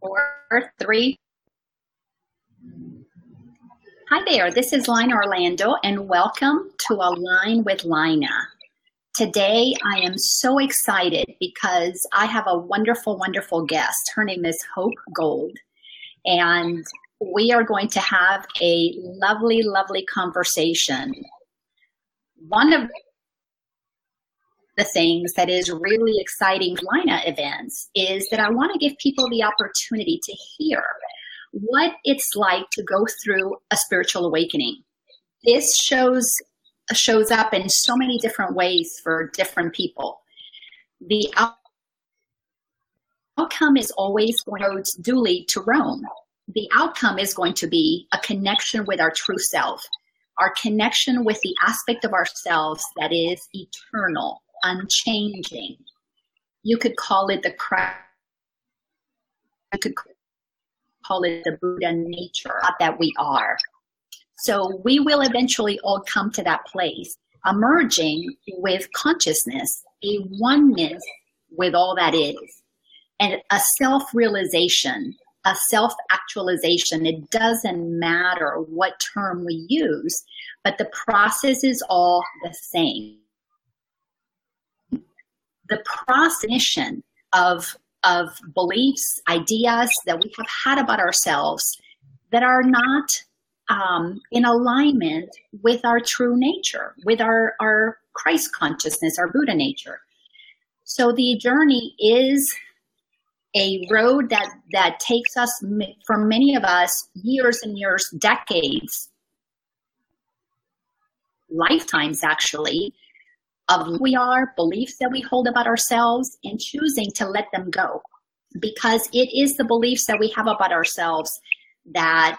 4, 3. Hi there, this is Lina Orlando and welcome to Align with Lina. Today I am so excited because I have a wonderful, wonderful guest. Her name is Hope Gold and we are going to have a lovely, lovely conversation. One of the things that is really exciting with Lina events is that I want to give people the opportunity to hear what it's like to go through a spiritual awakening. This shows up in so many different ways for different people. The outcome is always going to be duly to Rome. The outcome is going to be a connection with our true self, our connection with the aspect of ourselves that is eternal, unchanging. You could call it the Christ. You could call it the Buddha nature that we are. So we will eventually all come to that place, emerging with consciousness, a oneness with all that is, and a self-realization, a self-actualization. It doesn't matter what term we use, but the process is all the same. The process of beliefs, ideas that we have had about ourselves that are not in alignment with our true nature, with our Christ consciousness, our Buddha nature. So the journey is a road that takes us, for many of us, years and years, decades, lifetimes actually, of who we are, beliefs that we hold about ourselves, and choosing to let them go. Because it is the beliefs that we have about ourselves that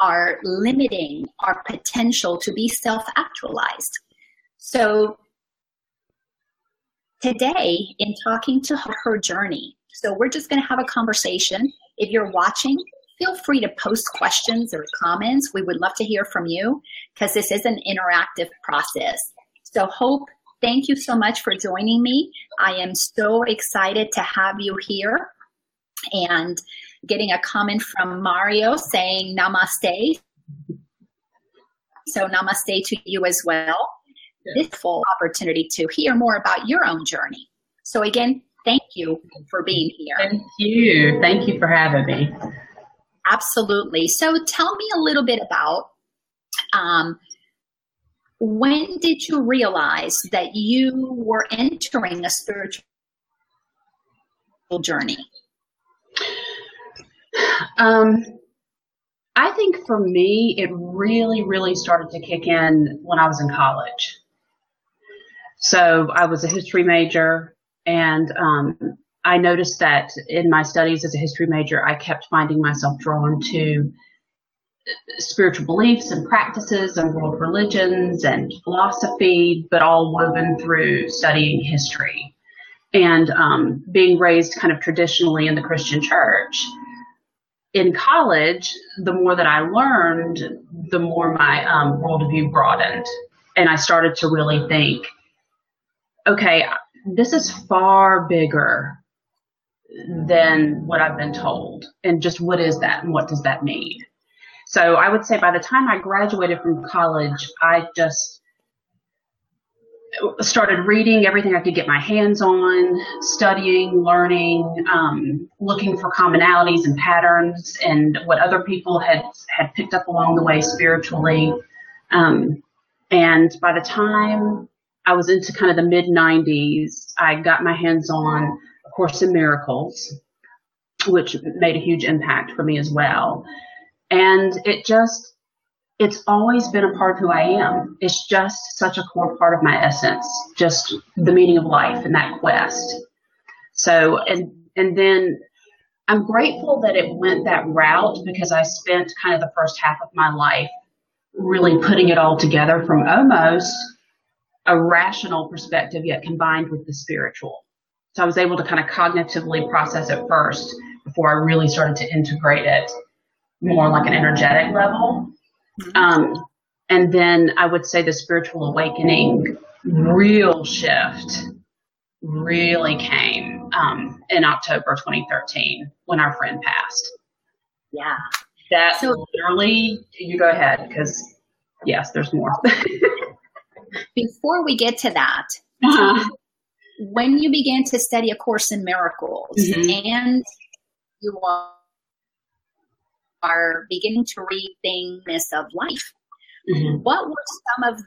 are limiting our potential to be self-actualized. So today, in talking to her journey, so we're just going to have a conversation. If you're watching, feel free to post questions or comments. We would love to hear from you because this is an interactive process. So Hope, thank you so much for joining me. I am so excited to have you here, and getting a comment from Mario saying namaste. So namaste to you as well. Yeah. This full opportunity to hear more about your own journey. So again, thank you for being here. Thank you. Thank you for having me. Absolutely. So tell me a little bit about when did you realize that you were entering a spiritual journey? I think for me, it really, really started to kick in when I was in college. So I was a history major, and I noticed that in my studies as a history major, I kept finding myself drawn to spiritual beliefs and practices and world religions and philosophy, but all woven through studying history and being raised kind of traditionally in the Christian church. In college, the more that I learned, the more my worldview broadened, and I started to really think, okay, this is far bigger than what I've been told, and just what is that and what does that mean? So I would say by the time I graduated from college, I just started reading everything I could get my hands on, studying, learning, looking for commonalities and patterns and what other people had picked up along the way spiritually. And by the time I was into kind of the mid-90s, I got my hands on A Course in Miracles, which made a huge impact for me as well. And it's always been a part of who I am. It's just such a core part of my essence, just the meaning of life and that quest. So, and then I'm grateful that it went that route, because I spent kind of the first half of my life really putting it all together from almost a rational perspective, yet combined with the spiritual. So I was able to kind of cognitively process it first before I really started to integrate it more like an energetic level. And then I would say the spiritual awakening, real shift really came in October 2013 when our friend passed. Yeah. That so, literally, you go ahead because, yes, there's more. Before we get to that, when you began to study A Course in Miracles and you are beginning to read things of life, what were some of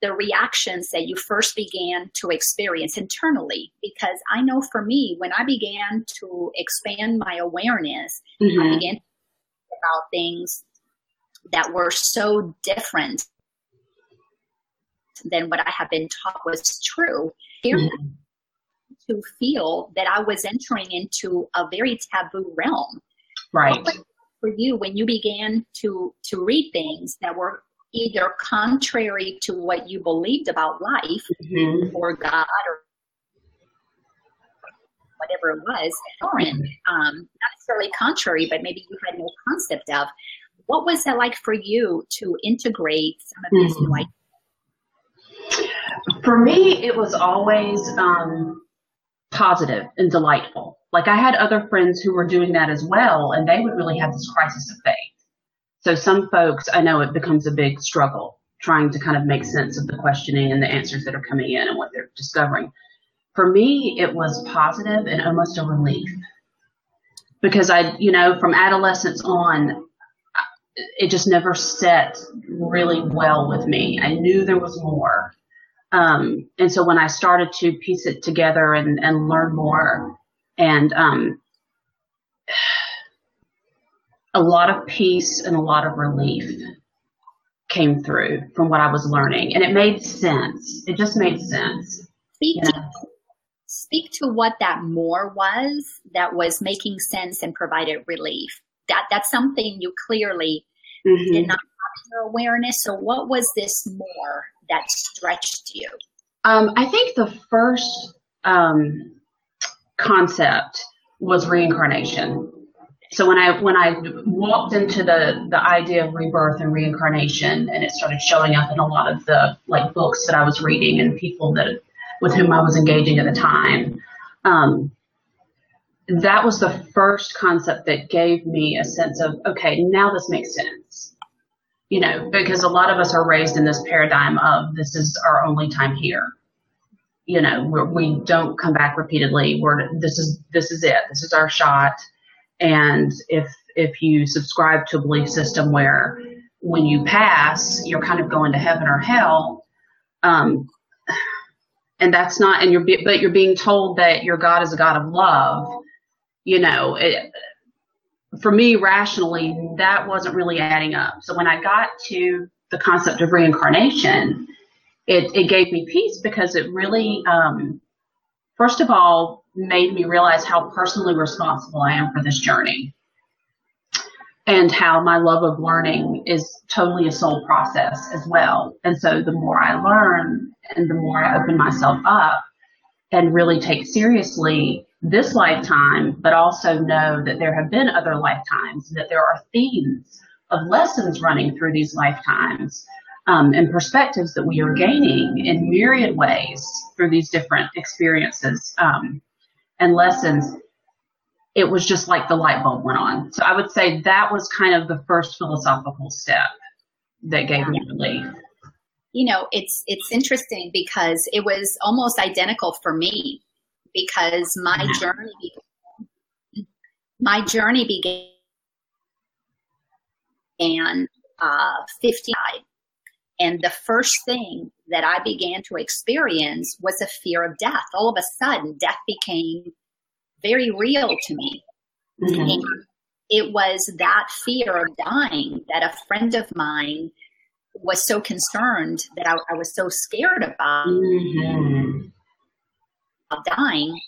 the reactions that you first began to experience internally? Because I know for me, when I began to expand my awareness, I began to think about things that were so different than what I had been taught was true. To feel that I was entering into a very taboo realm. Right. For you, when you began to read things that were either contrary to what you believed about life or God or whatever it was, foreign, not necessarily contrary, but maybe you had no concept of, what was it like for you to integrate some of these new ideas? For me, it was always positive and delightful. Like I had other friends who were doing that as well, and they would really have this crisis of faith. So some folks, I know it becomes a big struggle trying to kind of make sense of the questioning and the answers that are coming in and what they're discovering. For me, it was positive and almost a relief because I, you know, from adolescence on, it just never set really well with me. I knew there was more. And so when I started to piece it together and learn more, and a lot of peace and a lot of relief came through from what I was learning. And it made sense. It just made sense. Speak to what that more was that was making sense and provided relief. That's something you clearly did not have your awareness. So what was this more that stretched you? I think the first... concept was reincarnation. So when I walked into the idea of rebirth and reincarnation, and it started showing up in a lot of the like books that I was reading and people that with whom I was engaging at the time, that was the first concept that gave me a sense of, okay, now this makes sense, you know, because a lot of us are raised in this paradigm of this is our only time here. You know, we don't come back repeatedly. This is it. This is our shot. And if you subscribe to a belief system where when you pass, you're kind of going to heaven or hell, and that's not. And you're being told that your God is a God of love. You know, for me, rationally, that wasn't really adding up. So when I got to the concept of reincarnation, It gave me peace because it really, first of all, made me realize how personally responsible I am for this journey and how my love of learning is totally a soul process as well. And so the more I learn and the more I open myself up and really take seriously this lifetime, but also know that there have been other lifetimes, that there are themes of lessons running through these lifetimes, and perspectives that we are gaining in myriad ways through these different experiences and lessons, it was just like the light bulb went on. So I would say that was kind of the first philosophical step that gave me relief. You know, it's interesting because it was almost identical for me because my journey began 55. And the first thing that I began to experience was a fear of death. All of a sudden, death became very real to me. And it was that fear of dying that a friend of mine was so concerned that I was so scared about dying.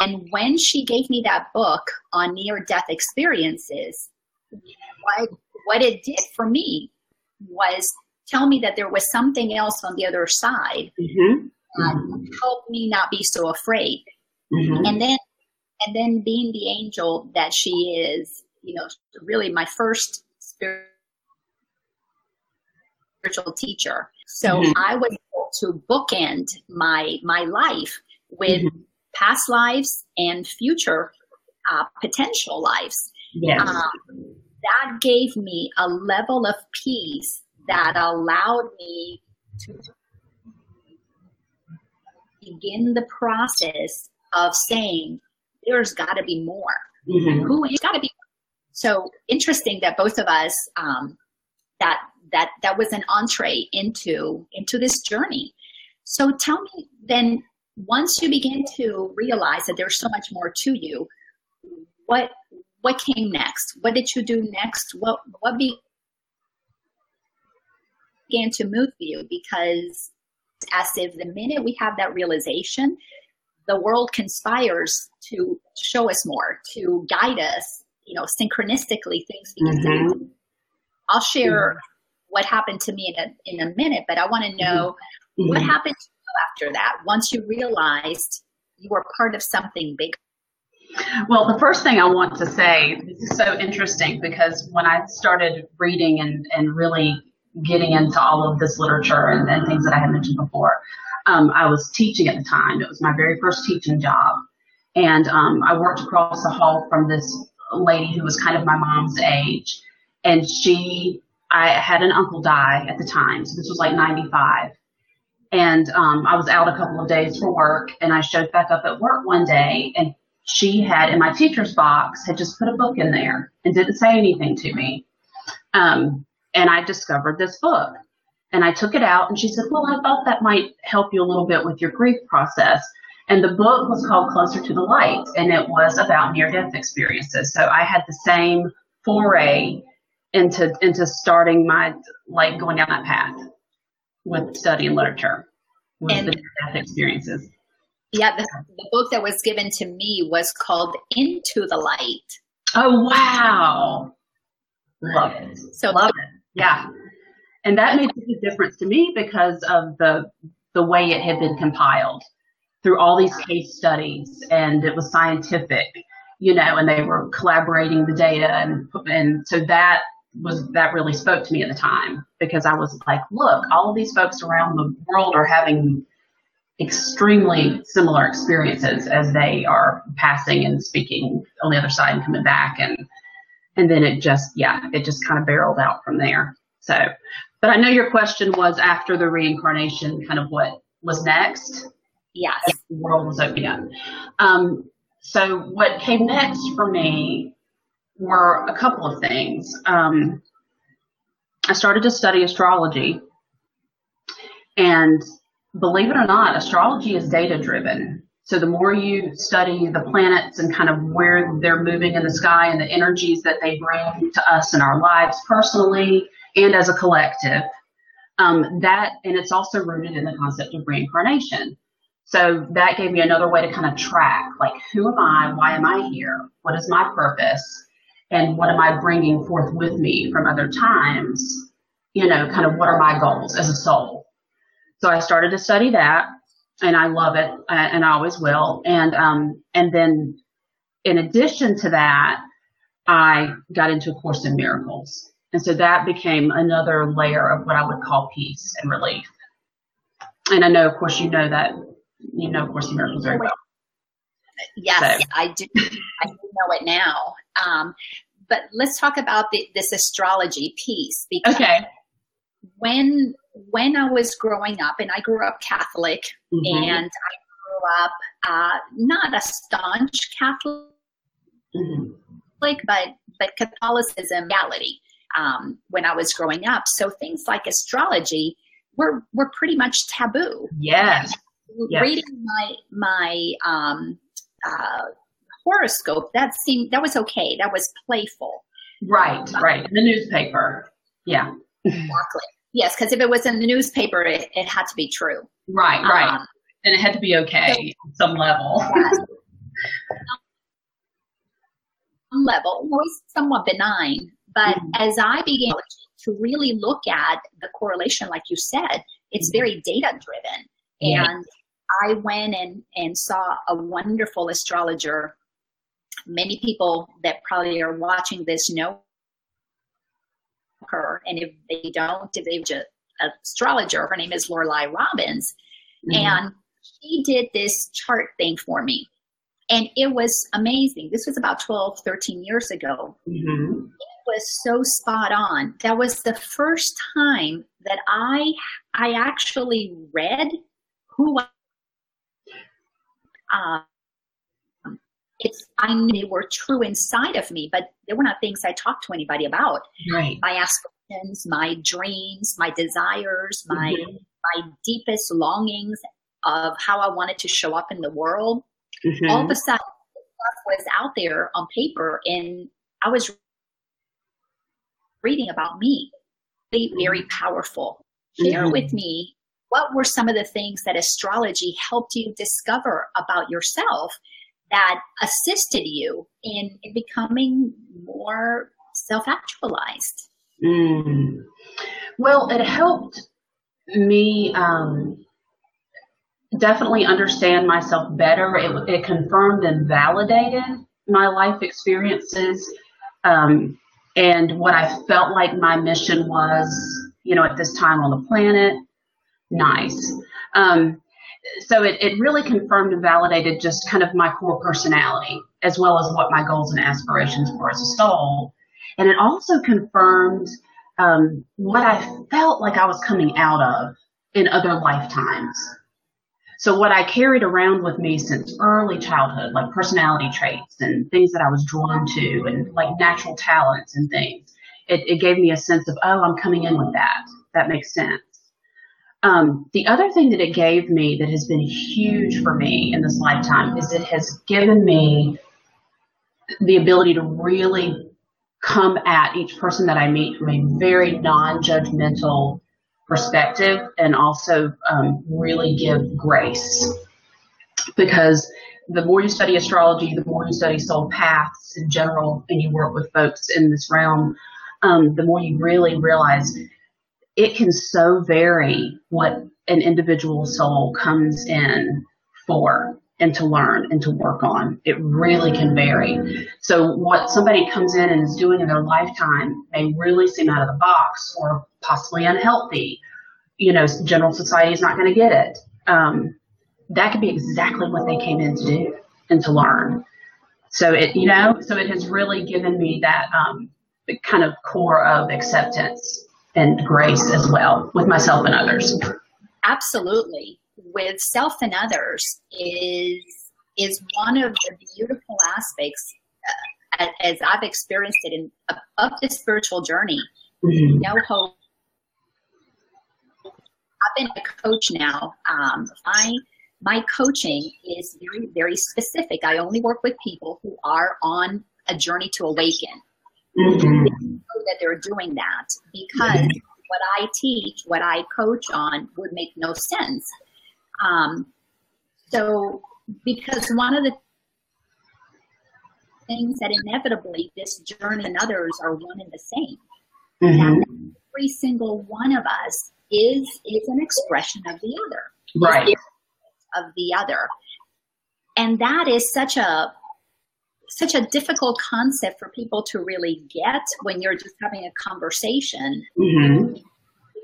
And when she gave me that book on near-death experiences, what it did for me was tell me that there was something else on the other side that helped me not be so afraid. And then being the angel that she is, you know, really my first spiritual teacher. So I was able to bookend my life with mm-hmm. past lives and future potential lives. Yes. That gave me a level of peace that allowed me to begin the process of saying, there's got to be more. Mm-hmm. Who is got to be? So interesting that both of us, that was an entree into this journey. So tell me then, once you begin to realize that there's so much more to you, what came next? What did you do next? What began to move you? Because as if the minute we have that realization, the world conspires to show us more, to guide us, synchronistically things begin mm-hmm. to move. I'll share what happened to me in a minute, but I want to know mm-hmm. what happened to you after that, once you realized you were part of something bigger. Well, the first thing I want to say, this is so interesting, because when I started reading and really getting into all of this literature and things that I had mentioned before, I was teaching at the time. It was my very first teaching job. And I worked across the hall from this lady who was kind of my mom's age. And I had an uncle die at the time. So this was like 95. And I was out a couple of days for work, and I showed back up at work one day, and she had, in my teacher's box, had just put a book in there and didn't say anything to me. And I discovered this book, and I took it out, and she said, well, I thought that might help you a little bit with your grief process. And the book was called Closer to the Light, and it was about near-death experiences. So I had the same foray into starting my, like, going down that path with studying literature, with the near-death experiences. Yeah, the book that was given to me was called Into the Light. Oh, wow. Love it. Love it. Yeah. And that made such a difference to me because of the way it had been compiled through all these case studies, and it was scientific, and they were collaborating the data. And so that really spoke to me at the time, because I was like, look, all of these folks around the world are having extremely similar experiences as they are passing and speaking on the other side and coming back. And then it just kind of barreled out from there. So, but I know your question was after the reincarnation, kind of what was next. Yes. The world was opening up. So what came next for me were a couple of things. I started to study astrology, and believe it or not, astrology is data-driven. So the more you study the planets and kind of where they're moving in the sky and the energies that they bring to us in our lives personally and as a collective, and it's also rooted in the concept of reincarnation. So that gave me another way to kind of track, like, who am I? Why am I here? What is my purpose? And what am I bringing forth with me from other times? Kind of what are my goals as a soul? So I started to study that, and I love it, and I always will. And then in addition to that, I got into A Course in Miracles. And so that became another layer of what I would call peace and relief. And I know, of course, A Course in Miracles very well. Yes, so. Yeah, I do. I do know it now. But let's talk about this astrology piece. Because okay. When I was growing up, and I grew up Catholic, mm-hmm. and I grew up not a staunch Catholic, mm-hmm. but Catholicism reality when I was growing up. So things like astrology were pretty much taboo. Yes. Yes. Reading my horoscope, that was okay. That was playful. Right. The newspaper. Yeah. Exactly. Yes, because if it was in the newspaper, it had to be true. Right. And it had to be okay on some level. Yes. Some level, always somewhat benign. But mm-hmm. as I began to really look at the correlation, like you said, it's mm-hmm. very data-driven. Mm-hmm. And I went and saw a wonderful astrologer. Many people that probably are watching this know her, and if they just astrologer, her name is Lorelei Robbins, mm-hmm. and she did this chart thing for me. And it was amazing. This was about 12, 13 years ago. Mm-hmm. It was so spot on. That was the first time that I actually read who I knew they were true inside of me, but they were not things I talked to anybody about. Right. My aspirations, my dreams, my desires, my deepest longings of how I wanted to show up in the world. Mm-hmm. All of a sudden, stuff was out there on paper, and I was reading about me. Very powerful. Share with me, what were some of the things that astrology helped you discover about yourself that assisted you in becoming more self-actualized? Mm. Well, it helped me definitely understand myself better. It confirmed and validated my life experiences and what I felt like my mission was, at this time on the planet. Nice. So it really confirmed and validated just kind of my core personality, as well as what my goals and aspirations were as a soul. And it also confirmed what I felt like I was coming out of in other lifetimes. So what I carried around with me since early childhood, like personality traits and things that I was drawn to and like natural talents and things, it gave me a sense of, oh, I'm coming in with that. That makes sense. The other thing that it gave me that has been huge for me in this lifetime is it has given me the ability to really come at each person that I meet from a very non-judgmental perspective, and also really give grace. Because the more you study astrology, the more you study soul paths in general, and you work with folks in this realm, the more you really realize it can so vary what an individual soul comes in for and to learn and to work on. It really can vary. So what somebody comes in and is doing in their lifetime may really seem out of the box or possibly unhealthy. General society is not going to get it. That could be exactly what they came in to do and to learn. So it has really given me that kind of core of acceptance and grace as well with myself and others. Absolutely. With self and others is one of the beautiful aspects as I've experienced it of the spiritual journey. Mm-hmm. No hope. I've been a coach now. My coaching is very, very specific. I only work with people who are on a journey to awaken. Mm-hmm. They know that they're doing that, because what I teach, what I coach on would make no sense. So because one of the things that inevitably this journey and others are one and the same. Mm-hmm. Every single one of us is an expression of the other. Right. Of the other. And that is such a difficult concept for people to really get when you're just having a conversation. Mm-hmm.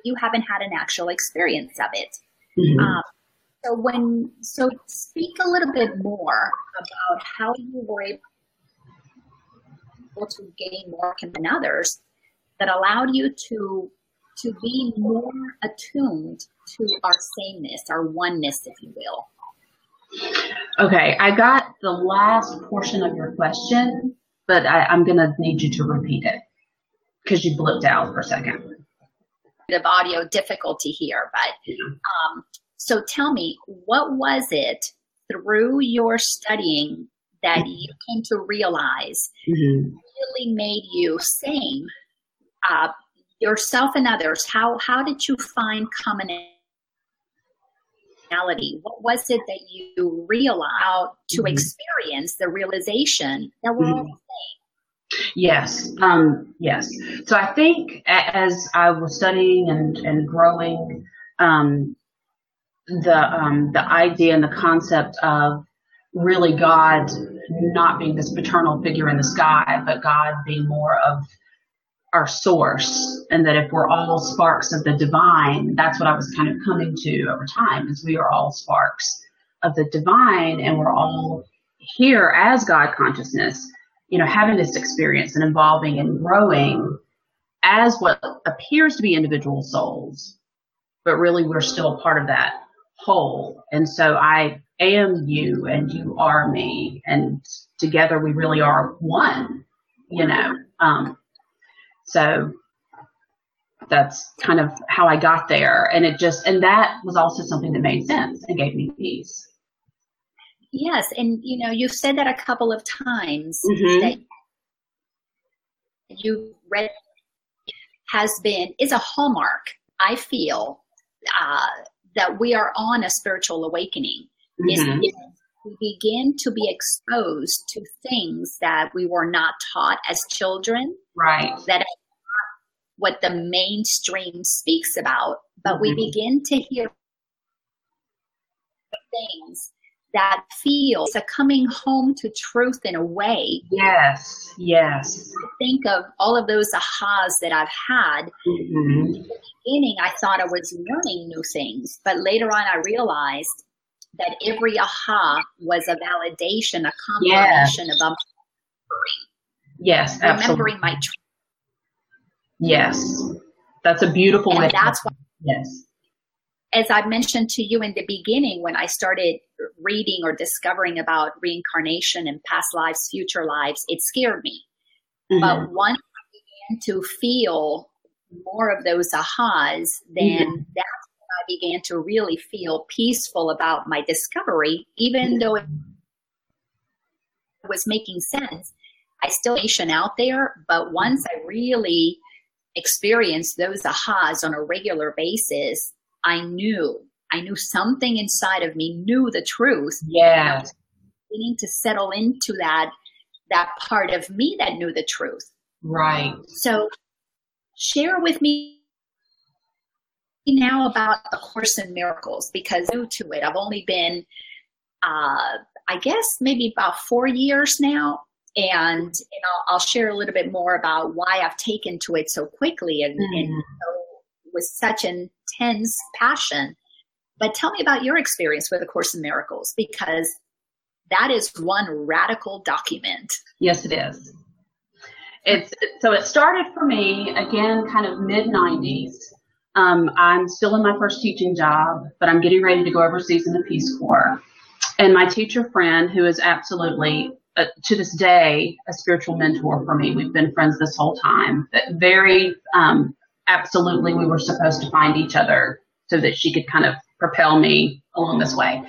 You haven't had an actual experience of it. Mm-hmm. So speak a little bit more about how you were able to gain more than others that allowed you to be more attuned to our sameness, our oneness, if you will. Okay, I got the last portion of your question, but I'm going to need you to repeat it because you blipped out for a second. Bit of audio difficulty here, but so tell me, what was it through your studying that you came to realize really made you same yourself and others? How did you find commonality? What was it that you realized to experience the realization that we're all the same? Yes. Yes. So I think as I was studying and growing, the idea and the concept of really God not being this paternal figure in the sky, but God being more of our source, and that if we're all sparks of the divine, that's what I was kind of coming to over time, is we are all sparks of the divine, and we're all here as God consciousness, you know, having this experience and evolving and growing as what appears to be individual souls, but really we're still a part of that whole. And so I am you and you are me, and together we really are one, you know. So that's kind of how I got there. And it just, and that was also something that made sense and gave me peace. Yes. And, you know, you've said that a couple of times, mm-hmm. that you read has been, is a hallmark, I feel, that we are on a spiritual awakening. Mm-hmm. Is we begin to be exposed to things that we were not taught as children. Right. That what the mainstream speaks about, but mm-hmm. we begin to hear things that feel it's a coming home to truth in a way. Yes, yes. Think of all of those ahas that I've had. Mm-hmm. In the beginning, I thought I was learning new things, but later on I realized that every aha was a validation, a confirmation yes. of yes, remembering absolutely. My truth. Yes, that's a beautiful way. And that's why, yes. as I mentioned to you in the beginning, when I started reading or discovering about reincarnation and past lives, future lives, it scared me. Mm-hmm. But once I began to feel more of those ahas, then mm-hmm. that's when I began to really feel peaceful about my discovery, even mm-hmm. though it was making sense. I still nation out there, but once I really experience those ahas on a regular basis, I knew something inside of me knew the truth. Yeah. I was beginning to settle into that part of me that knew the truth. Right. So share with me now about A Course in Miracles, because I'm new to it. I've only been, I guess, maybe about 4 years now. And I'll share a little bit more about why I've taken to it so quickly and so with such intense passion. But tell me about your experience with A Course in Miracles, because that is one radical document. Yes, it is. So it started for me, again, kind of mid-90s. I'm still in my first teaching job, but I'm getting ready to go overseas in the Peace Corps. And my teacher friend, who is absolutely... to this day, a spiritual mentor for me. We've been friends this whole time. But very, absolutely, we were supposed to find each other so that she could kind of propel me along this way.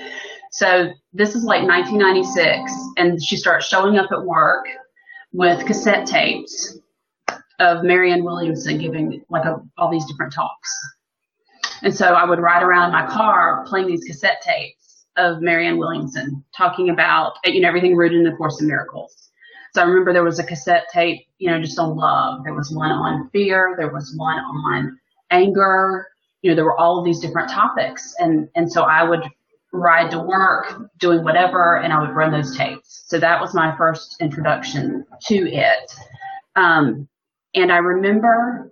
So this is like 1996, and she starts showing up at work with cassette tapes of Marianne Williamson giving like all these different talks. And so I would ride around in my car playing these cassette tapes of Marianne Williamson talking about, you know, everything rooted in A Course in Miracles. So I remember there was a cassette tape, you know, just on love. There was one on fear. There was one on anger. You know, there were all of these different topics. And so I would ride to work doing whatever, and I would run those tapes. So that was my first introduction to it. And I remember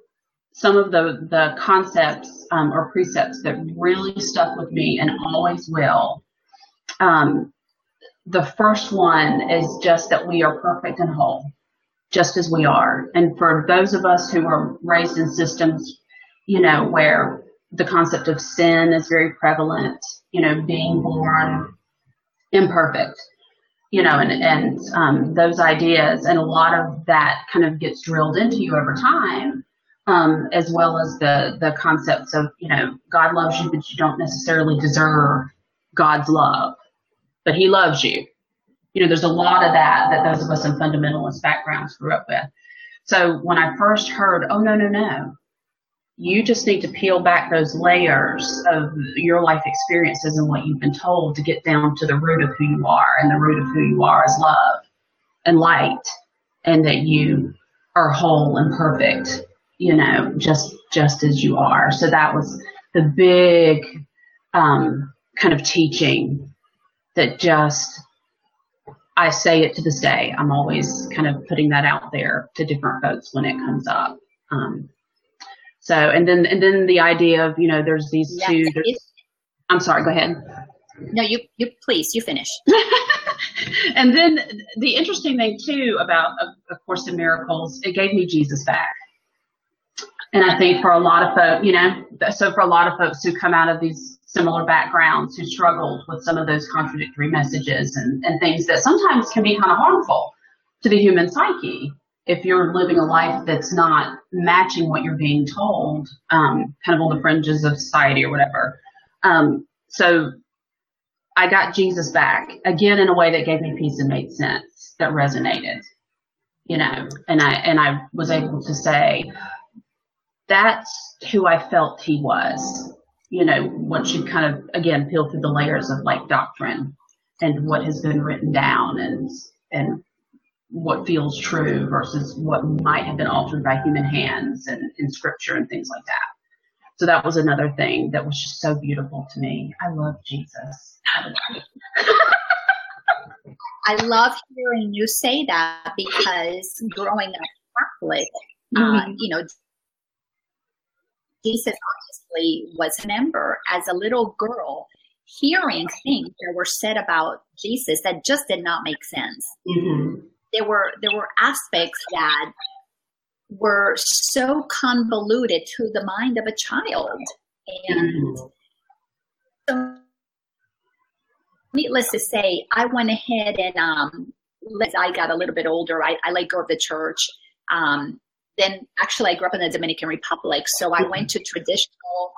some of the concepts or precepts that really stuck with me and always will. The first one is just that we are perfect and whole, just as we are. And for those of us who were raised in systems, you know, where the concept of sin is very prevalent, you know, being born imperfect, you know, and those ideas, and a lot of that kind of gets drilled into you over time. As well as the concepts of, you know, God loves you, but you don't necessarily deserve God's love, but he loves you. You know, there's a lot of that those of us in fundamentalist backgrounds grew up with. So when I first heard, oh, no, you just need to peel back those layers of your life experiences and what you've been told to get down to the root of who you are, and the root of who you are is love and light, and that you are whole and perfect, you know, just as you are. So that was the big kind of teaching that just, I say it to this day, I'm always kind of putting that out there to different folks when it comes up. So, and then the idea of, you know, there's these two, I'm sorry, go ahead. No, you please, you finish. And then the interesting thing too about A Course in Miracles, it gave me Jesus back. And I think for a lot of folks, for a lot of folks who come out of these similar backgrounds who struggled with some of those contradictory messages and things that sometimes can be kind of harmful to the human psyche. If you're living a life that's not matching what you're being told, kind of on the fringes of society or whatever. So I got Jesus back again in a way that gave me peace and made sense, that resonated, and I was able to say, that's who I felt he was, once you kind of, again, peel through the layers of like doctrine and what has been written down and what feels true versus what might have been altered by human hands and in scripture and things like that. So that was another thing that was just so beautiful to me. I love Jesus. I love hearing you say that, because growing up Catholic, Jesus obviously was a member. As a little girl, hearing things that were said about Jesus that just did not make sense. Mm-hmm. There were aspects that were so convoluted to the mind of a child, and so needless to say, I went ahead and as I got a little bit older, I let go of the church. Then actually I grew up in the Dominican Republic, so I went to traditional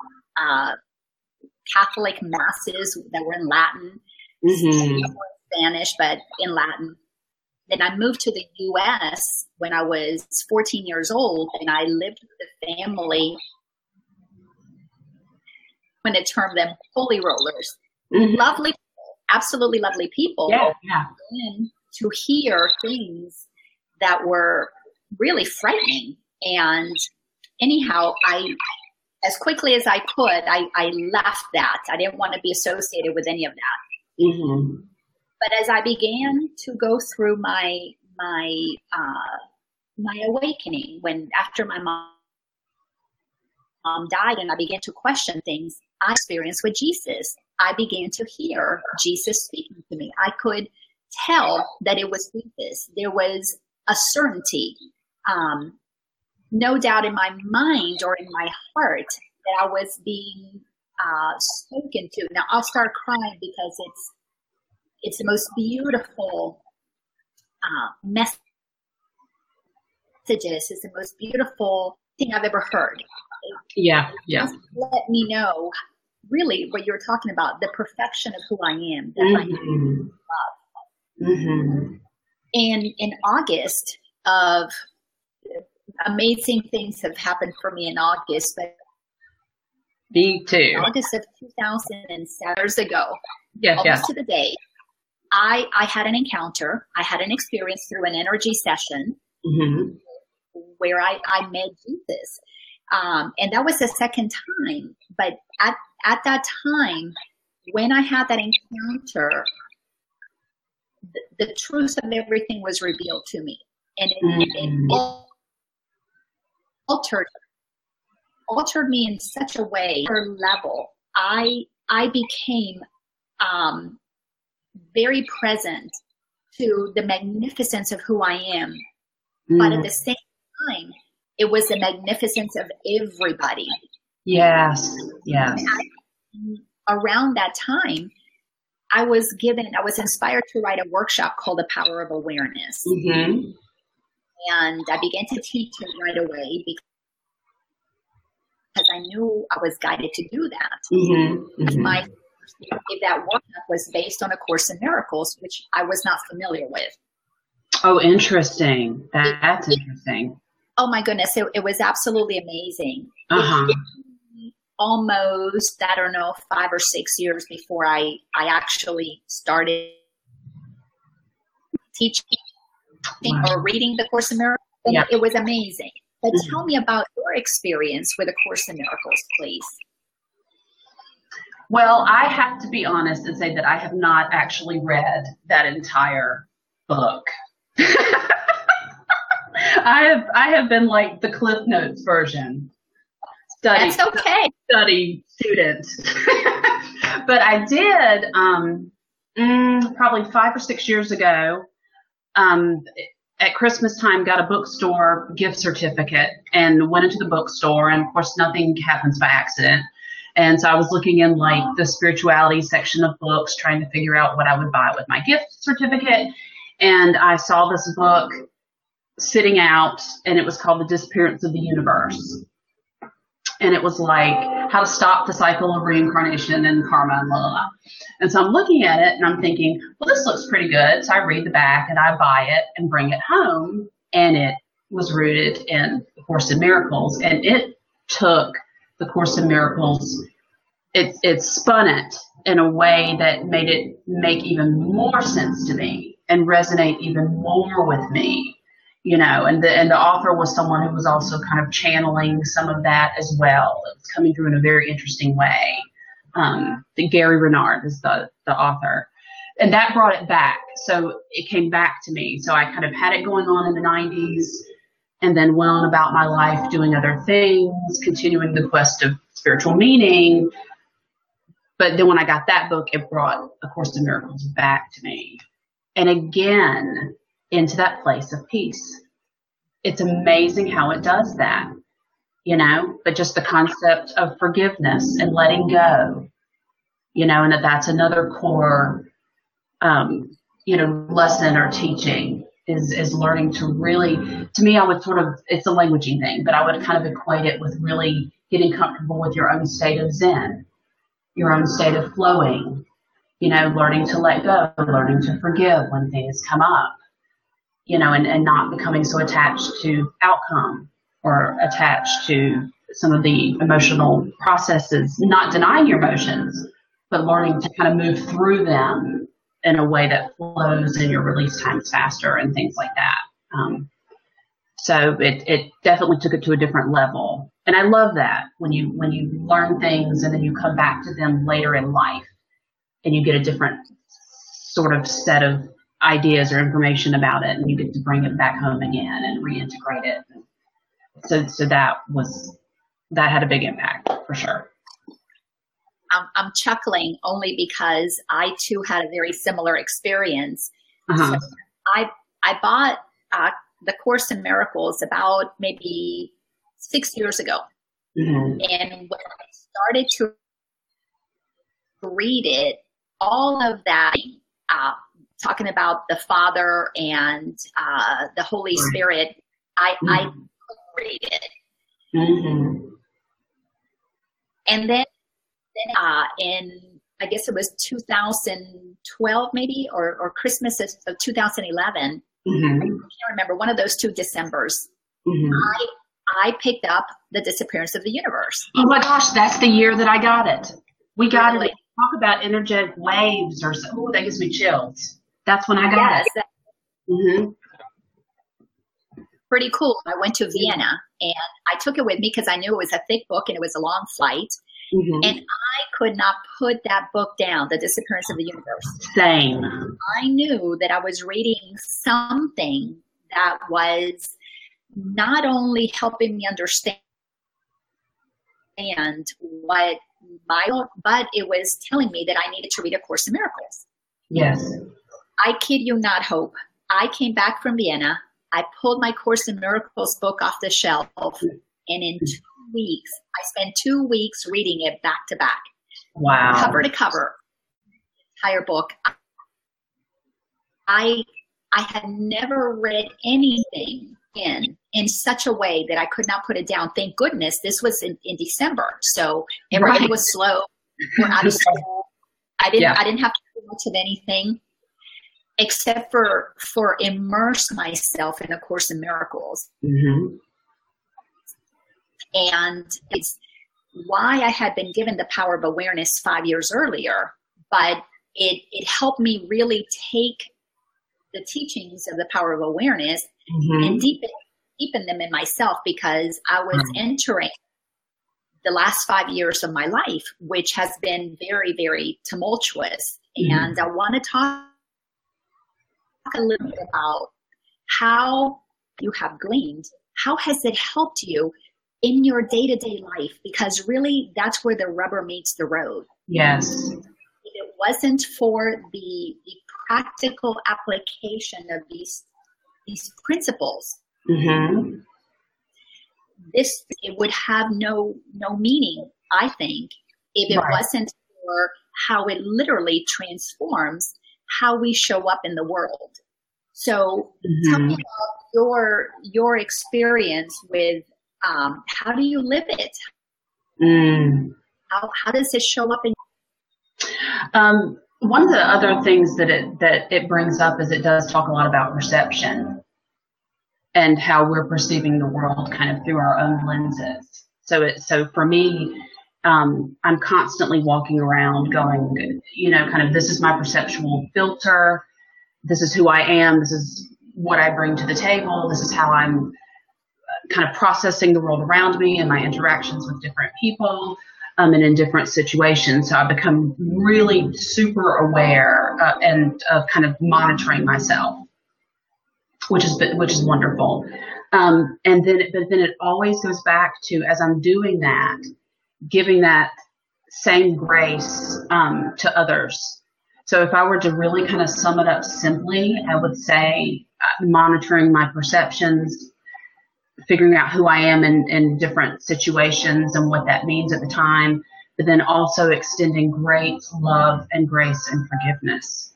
Catholic masses that were in Latin, Spanish, but in Latin. Then I moved to the U.S. when I was 14 years old, and I lived with a family. I'm going to term them holy rollers. Mm-hmm. Lovely people, absolutely lovely people. Yeah. And to hear things that were really frightening. And anyhow, as quickly as I could, I left that. I didn't want to be associated with any of that. Mm-hmm. But as I began to go through my awakening, when after my mom died and I began to question things I experienced with Jesus, I began to hear Jesus speaking to me. I could tell that it was Jesus. There was a certainty, no doubt in my mind or in my heart that I was being spoken to. Now I'll start crying because it's the most beautiful messages. It's the most beautiful thing I've ever heard. Yeah. Let me know really what you're talking about, the perfection of who I am. That I love. Mm-hmm. And in August of amazing things have happened for me in August, but me too. August of 2007 years ago. Yes, almost to the day. I had an encounter. I had an experience through an energy session where I met Jesus. And that was the second time. But at that time, when I had that encounter, the truth of everything was revealed to me. And it altered me in such a way, or level. I became very present to the magnificence of who I am, but at the same time, it was the magnificence of everybody. Yes. Around that time, I was inspired to write a workshop called The Power of Awareness. Mm-hmm. And I began to teach it right away because I knew I was guided to do that. Mm-hmm. Mm-hmm. My if that workshop was based on A Course in Miracles, which I was not familiar with. Oh, interesting. That's interesting. Oh, my goodness. It was absolutely amazing. Uh-huh. Almost, 5 or 6 years before I actually started teaching or reading The Course in Miracles. Yeah. It was amazing. But tell me about your experience with A Course in Miracles, please. Well, I have to be honest and say that I have not actually read that entire book. I have been like the Cliff Notes version. That's okay. Study student. But I did probably 5 or 6 years ago, at Christmas time, got a bookstore gift certificate and went into the bookstore. And of course, nothing happens by accident. And so I was looking in like the spirituality section of books, trying to figure out what I would buy with my gift certificate. And I saw this book sitting out, and it was called The Disappearance of the Universe. And it was like how to stop the cycle of reincarnation and karma and la la la. And so I'm looking at it and I'm thinking, well, this looks pretty good. So I read the back and I buy it and bring it home. And it was rooted in A Course in Miracles. And it took The Course in Miracles, it spun it in a way that made it make even more sense to me and resonate even more with me. You know, and the author was someone who was also kind of channeling some of that as well. It was coming through in a very interesting way. Gary Renard is the author. And that brought it back. So it came back to me. So I kind of had it going on in the 90s and then went on about my life doing other things, continuing the quest of spiritual meaning. But then when I got that book, it brought A Course in Miracles back to me. And again, into that place of peace. It's amazing how it does that, you know, but just the concept of forgiveness and letting go, you know, and that's another core, you know, lesson or teaching is learning to really, to me, I would sort of, it's a languaging thing, but I would kind of equate it with really getting comfortable with your own state of Zen, your own state of flowing, you know, learning to let go, learning to forgive when things come up. You know, and not becoming so attached to outcome or attached to some of the emotional processes, not denying your emotions, but learning to kind of move through them in a way that flows and your release times faster and things like that. So it definitely took it to a different level. And I love that when you learn things and then you come back to them later in life and you get a different sort of set of ideas or information about it, and you get to bring it back home again and reintegrate it. So that had a big impact for sure. I'm chuckling only because I too had a very similar experience. Uh-huh. So I bought The Course in Miracles about maybe 6 years ago, and when I started to read it, all of that. Talking about the Father and the Holy Spirit, I couldn't read it. Mm-hmm. And then in, I guess it was 2012 maybe, or Christmas of 2011, I can't remember, one of those two Decembers, I picked up The Disappearance of the Universe. Oh my gosh, that's the year that I got it. We got it. Talk about energetic waves or so. Oh, that gives me chills. That's when I got it. Pretty cool. I went to Vienna and I took it with me because I knew it was a thick book and it was a long flight. And I could not put that book down, The Disappearance of the Universe. Same. I knew that I was reading something that was not only helping me understand what my own, but it was telling me that I needed to read A Course in Miracles. Yes. I kid you not, Hope. I came back from Vienna. I pulled my Course in Miracles book off the shelf, and in 2 weeks, I spent 2 weeks reading it back to back. Wow. Cover to cover. Entire book. I had never read anything in such a way that I could not put it down. Thank goodness this was in December. So everything was slow. We're out of school. I didn't have to do much of anything except for immerse myself in A Course in Miracles. And it's why I had been given the power of awareness 5 years earlier, but it helped me really take the teachings of the power of awareness and deepen them in myself, because I was entering the last 5 years of my life, which has been very, very tumultuous. And I want to talk a little bit about how you have gleaned. How has it helped you in your day-to-day life? Because really, that's where the rubber meets the road. Yes. If it wasn't for the practical application of these principles, mm-hmm. this it would have no meaning, I think, if it right. wasn't for how it literally transforms how we show up in the world. So mm-hmm. tell me about your experience with how do you live it? Mm. How does it show up in? One of the other things that it brings up is it does talk a lot about perception and how we're perceiving the world kind of through our own lenses. So for me, I'm constantly walking around going, kind of this is my perceptual filter. This is who I am. This is what I bring to the table. This is how I'm kind of processing the world around me and my interactions with different people. And in different situations. So I become really super aware and of kind of monitoring myself, which is wonderful. But then it always goes back to, as I'm doing that, giving that same grace to others. So if I were to really kind of sum it up simply, I would say monitoring my perceptions, figuring out who I am in different situations and what that means at the time, but then also extending great love and grace and forgiveness.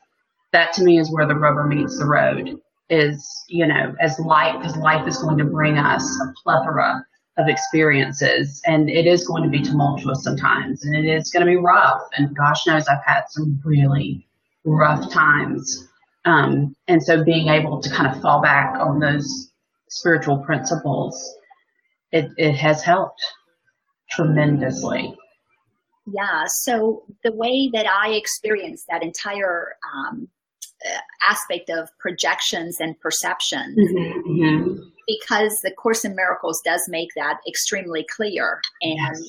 That to me is where the rubber meets the road, because life is going to bring us a plethora of experiences, and it is going to be tumultuous sometimes, and it is going to be rough, and gosh knows I've had some really rough times. And so being able to kind of fall back on those spiritual principles, it has helped tremendously. Yeah. So the way that I experienced that entire aspect of projections and perceptions, mm-hmm, mm-hmm. because the Course in Miracles does make that extremely clear. And yes.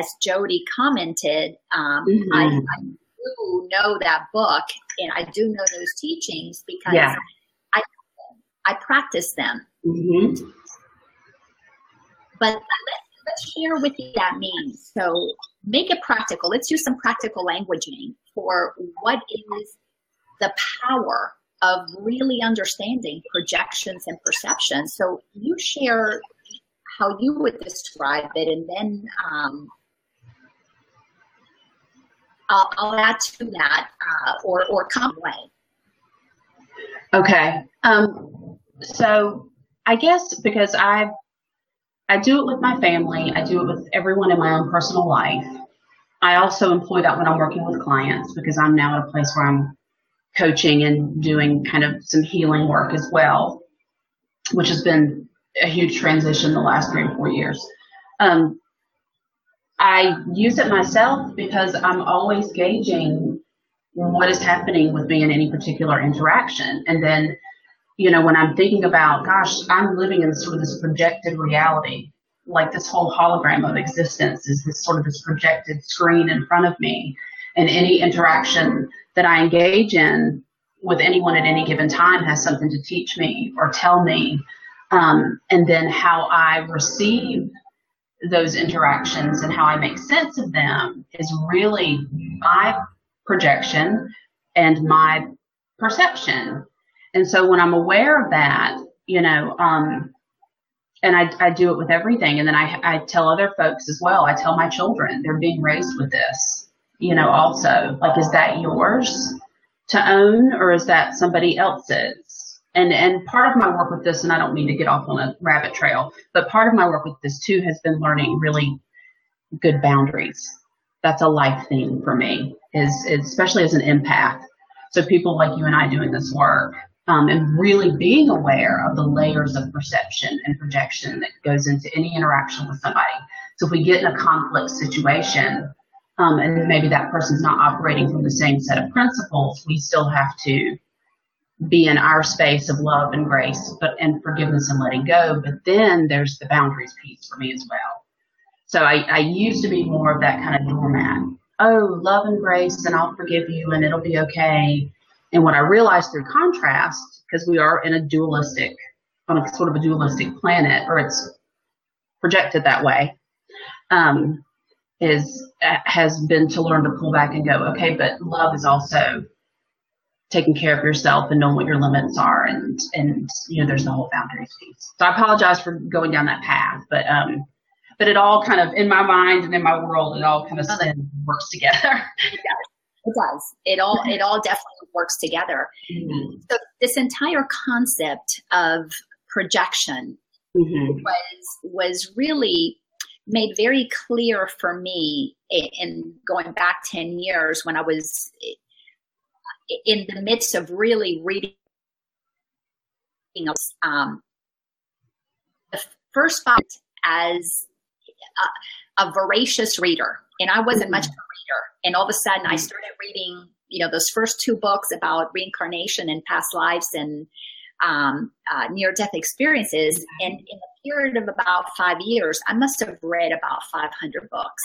as Jody commented, mm-hmm. I do know that book, and I do know those teachings because yeah. I practice them. Mm-hmm. But let's share with you that means. So make it practical. Let's use some practical languaging for what is the power of really understanding projections and perceptions. So you share how you would describe it, and then I'll add to that or come away. Okay. So I guess because I do it with my family, I do it with everyone in my own personal life. I also employ that when I'm working with clients, because I'm now at a place where I'm coaching and doing kind of some healing work as well, which has been a huge transition the last 3 or 4 years. I use it myself because I'm always gauging what is happening with me in any particular interaction. And then when I'm thinking about, gosh, I'm living in sort of this projected reality, like this whole hologram of existence is this sort of this projected screen in front of me. And any interaction that I engage in with anyone at any given time has something to teach me or tell me. And then how I receive those interactions and how I make sense of them is really my projection and my perception. And so when I'm aware of that, and I do it with everything. And then I tell other folks as well. I tell my children, they're being raised with this, also, like, is that yours to own, or is that somebody else's? And part of my work with this, and I don't mean to get off on a rabbit trail, but part of my work with this too has been learning really good boundaries. That's a life thing for me, is especially as an empath. So people like you and I doing this work. And really being aware of the layers of perception and projection that goes into any interaction with somebody. So if we get in a conflict situation, and maybe that person's not operating from the same set of principles, we still have to be in our space of love and grace, and forgiveness and letting go. But then there's the boundaries piece for me as well. So I used to be more of that kind of doormat. Oh, love and grace, and I'll forgive you, and it'll be okay. And what I realized through contrast, because we are on a dualistic planet, or it's projected that way, has been to learn to pull back and go, okay, but love is also taking care of yourself and knowing what your limits are. And you know, there's the whole boundaries piece. So I apologize for going down that path, but it all kind of, in my mind and in my world, it all kind of works together. It does. It all definitely works together. Mm-hmm. So this entire concept of projection mm-hmm. was really made very clear for me in going back 10 years when I was in the midst of really reading. The first thought as a voracious reader, and I wasn't much of a reader. And all of a sudden I started reading, you know, those first two books about reincarnation and past lives and near-death experiences. And in a period of about 5 years, I must have read about 500 books.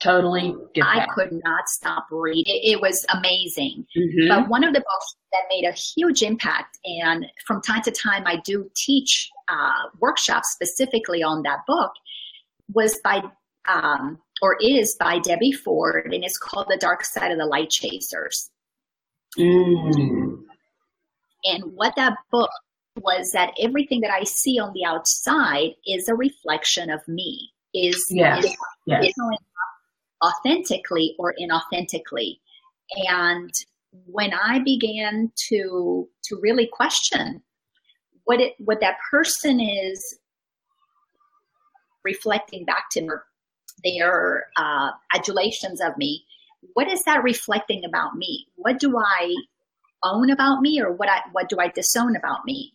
Totally. I could not stop reading. It was amazing. Mm-hmm. But one of the books that made a huge impact, and from time to time I do teach workshops specifically on that book, was by is by Debbie Ford, and it's called The Dark Side of the Light Chasers. Mm. And what that book was, that everything that I see on the outside is a reflection of me, is authentically or inauthentically. And when I began to really question what that person is reflecting back to their adulations of me, what is that reflecting about me? What do I own about me, or what do I disown about me?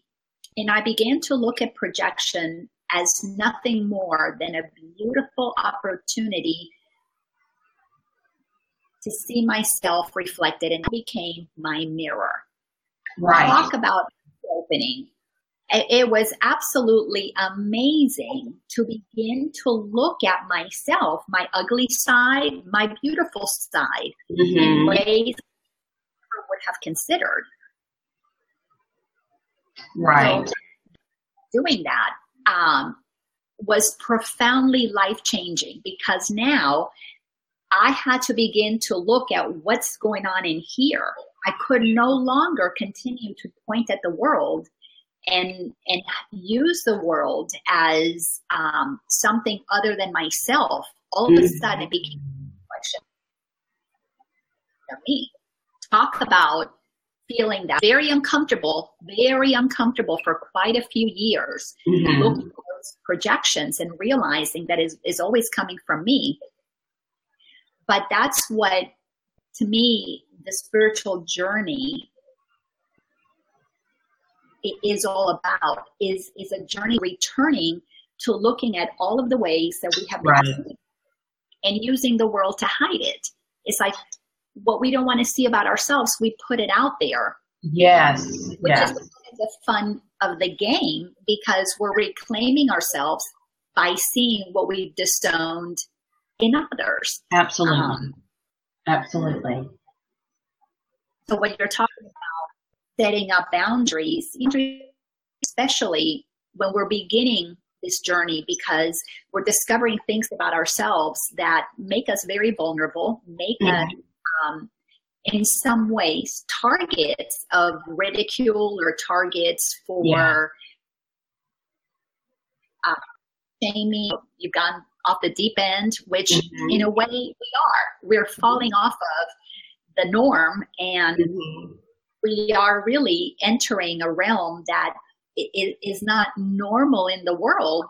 And I began to look at projection as nothing more than a beautiful opportunity to see myself reflected, and I became my mirror. Right. Talk about opening. It was absolutely amazing to begin to look at myself, my ugly side, my beautiful side, mm-hmm. in ways I would have considered. Right. So doing that was profoundly life-changing, because now I had to begin to look at what's going on in here. I could no longer continue to point at the world and use the world as something other than myself. All of a sudden it became a reflection of me. Talk about feeling that very uncomfortable for quite a few years, mm-hmm. looking at those projections and realizing that is always coming from me. But that's what, to me, the spiritual journey is all about, is a journey returning to looking at all of the ways that we have been right. and using the world to hide it. It's like what we don't want to see about ourselves, we put it out there. Yes. Which yes. is the fun of the game, because we're reclaiming ourselves by seeing what we've disowned in others. Absolutely. Absolutely. So when you're talking about setting up boundaries, especially when we're beginning this journey, because we're discovering things about ourselves that make us very vulnerable, make mm-hmm. us in some ways targets of ridicule or targets for shaming. You've gone off the deep end, which mm-hmm. in a way we are. We're falling off of the norm, and mm-hmm. we are really entering a realm that is not normal in the world,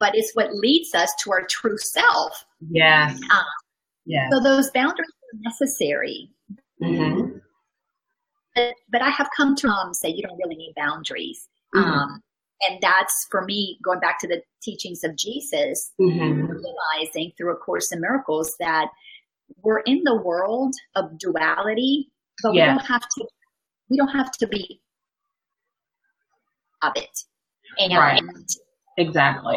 but it's what leads us to our true self. Yes. So those boundaries are necessary. Mm-hmm. But I have come to say you don't really need boundaries. Mm-hmm. And that's, for me, going back to the teachings of Jesus, mm-hmm. realizing through A Course in Miracles that we're in the world of duality, but we don't have to be of it. And right. Exactly.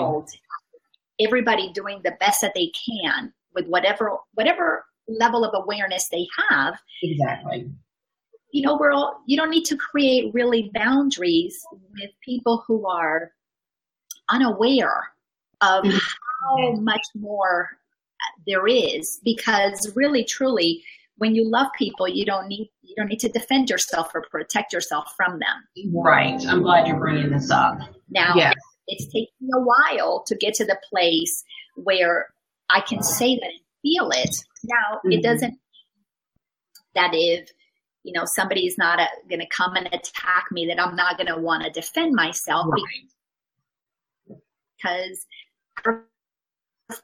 Everybody doing the best that they can with whatever level of awareness they have. Exactly. You know, you don't need to create really boundaries with people who are unaware of how much more there is, because really, truly, when you love people, you don't need to defend yourself or protect yourself from them. Right. I'm glad you're bringing this up. Now, yes. It's taking a while to get to the place where I can say that and feel it. Now, mm-hmm. It doesn't mean that if, you know, somebody is not going to come and attack me, that I'm not going to want to defend myself, right. Because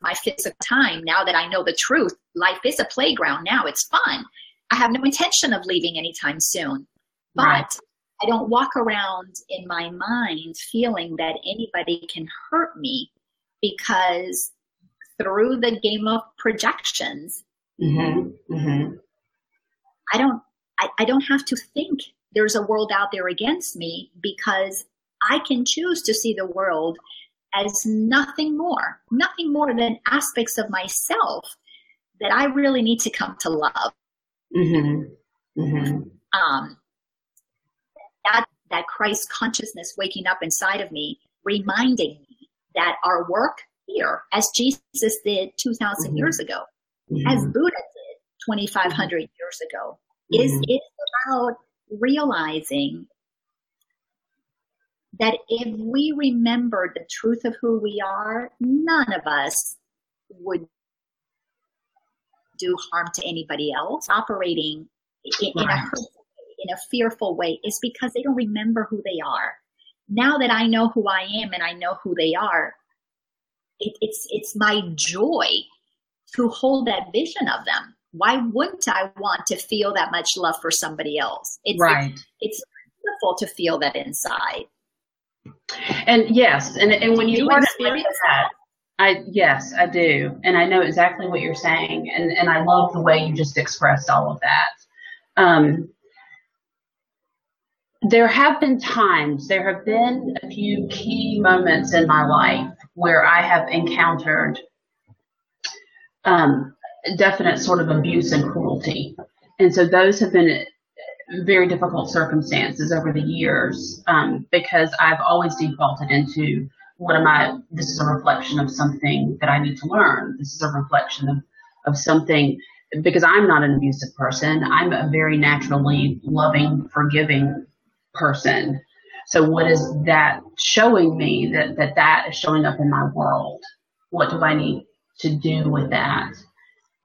my physical time, now that I know the truth, life is a playground now. It's fun. I have no intention of leaving anytime soon, but right. I don't walk around in my mind feeling that anybody can hurt me, because through the game of projections, mm-hmm. Mm-hmm. I don't have to think there's a world out there against me, because I can choose to see the world as nothing more than aspects of myself that I really need to come to love. Mm-hmm. Mm-hmm. That Christ consciousness waking up inside of me, reminding me that our work here, as Jesus did 2,000 mm-hmm. years ago, mm-hmm. as Buddha did 2,500 years ago, mm-hmm. is about realizing that if we remember the truth of who we are, none of us would do harm to anybody else. Operating in a hurtful way, in a fearful way, is because they don't remember who they are. Now that I know who I am and I know who they are, it's my joy to hold that vision of them. Why wouldn't I want to feel that much love for somebody else? It's beautiful to feel that inside. And yes, and when you experience that, I do, and I know exactly what you're saying, and I love the way you just expressed all of that. There have been a few key moments in my life where I have encountered definite sort of abuse and cruelty, and so those have been very difficult circumstances over the years, because I've always defaulted into, this is a reflection of something that I need to learn. This is a reflection of something, because I'm not an abusive person. I'm a very naturally loving, forgiving person. So what is that showing me that is showing up in my world? What do I need to do with that?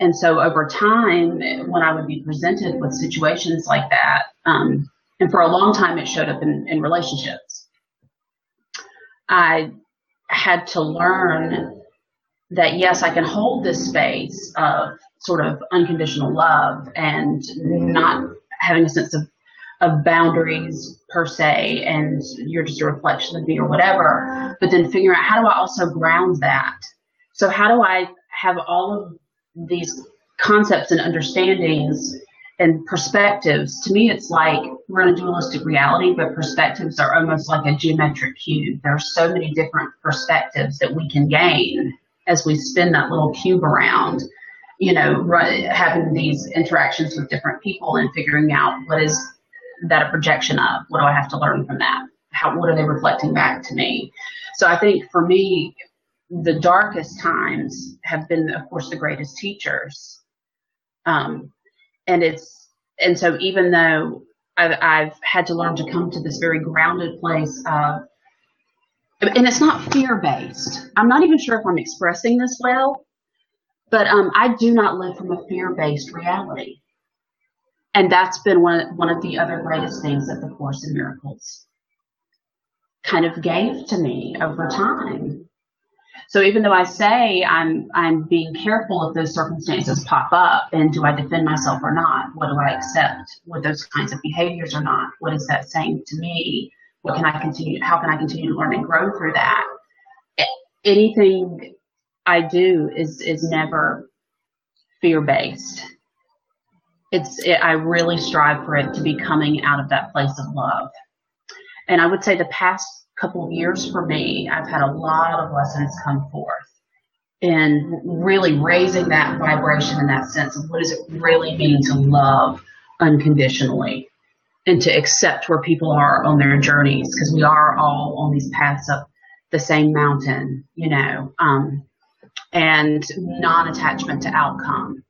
And so over time, when I would be presented with situations like that, and for a long time it showed up in relationships, I had to learn that, yes, I can hold this space of sort of unconditional love and not having a sense of boundaries per se, and you're just a reflection of me or whatever, but then figuring out, how do I also ground that? So how do I have all of these concepts and understandings and perspectives? To me, it's like we're in a dualistic reality, but perspectives are almost like a geometric cube. There are so many different perspectives that we can gain as we spin that little cube around, you know, having these interactions with different people and figuring out, what is that a projection of? What do I have to learn from that? What are they reflecting back to me? So I think for me, the darkest times have been, of course, the greatest teachers. And so even though I've had to learn to come to this very grounded place of, and it's not fear-based. I'm not even sure if I'm expressing this well, but I do not live from a fear-based reality. And that's been one of the other greatest things that the Course in Miracles kind of gave to me over time. So even though I say I'm being careful if those circumstances pop up, and do I defend myself or not? What do I accept with those kinds of behaviors or not? What is that saying to me? What can I continue? How can I continue to learn and grow through that? Anything I do is never fear-based. I really strive for it to be coming out of that place of love. And I would say the past couple of years for me, I've had a lot of lessons come forth in really raising that vibration and that sense of, what does it really mean to love unconditionally and to accept where people are on their journeys, because we are all on these paths up the same mountain, you know, and non-attachment to outcome,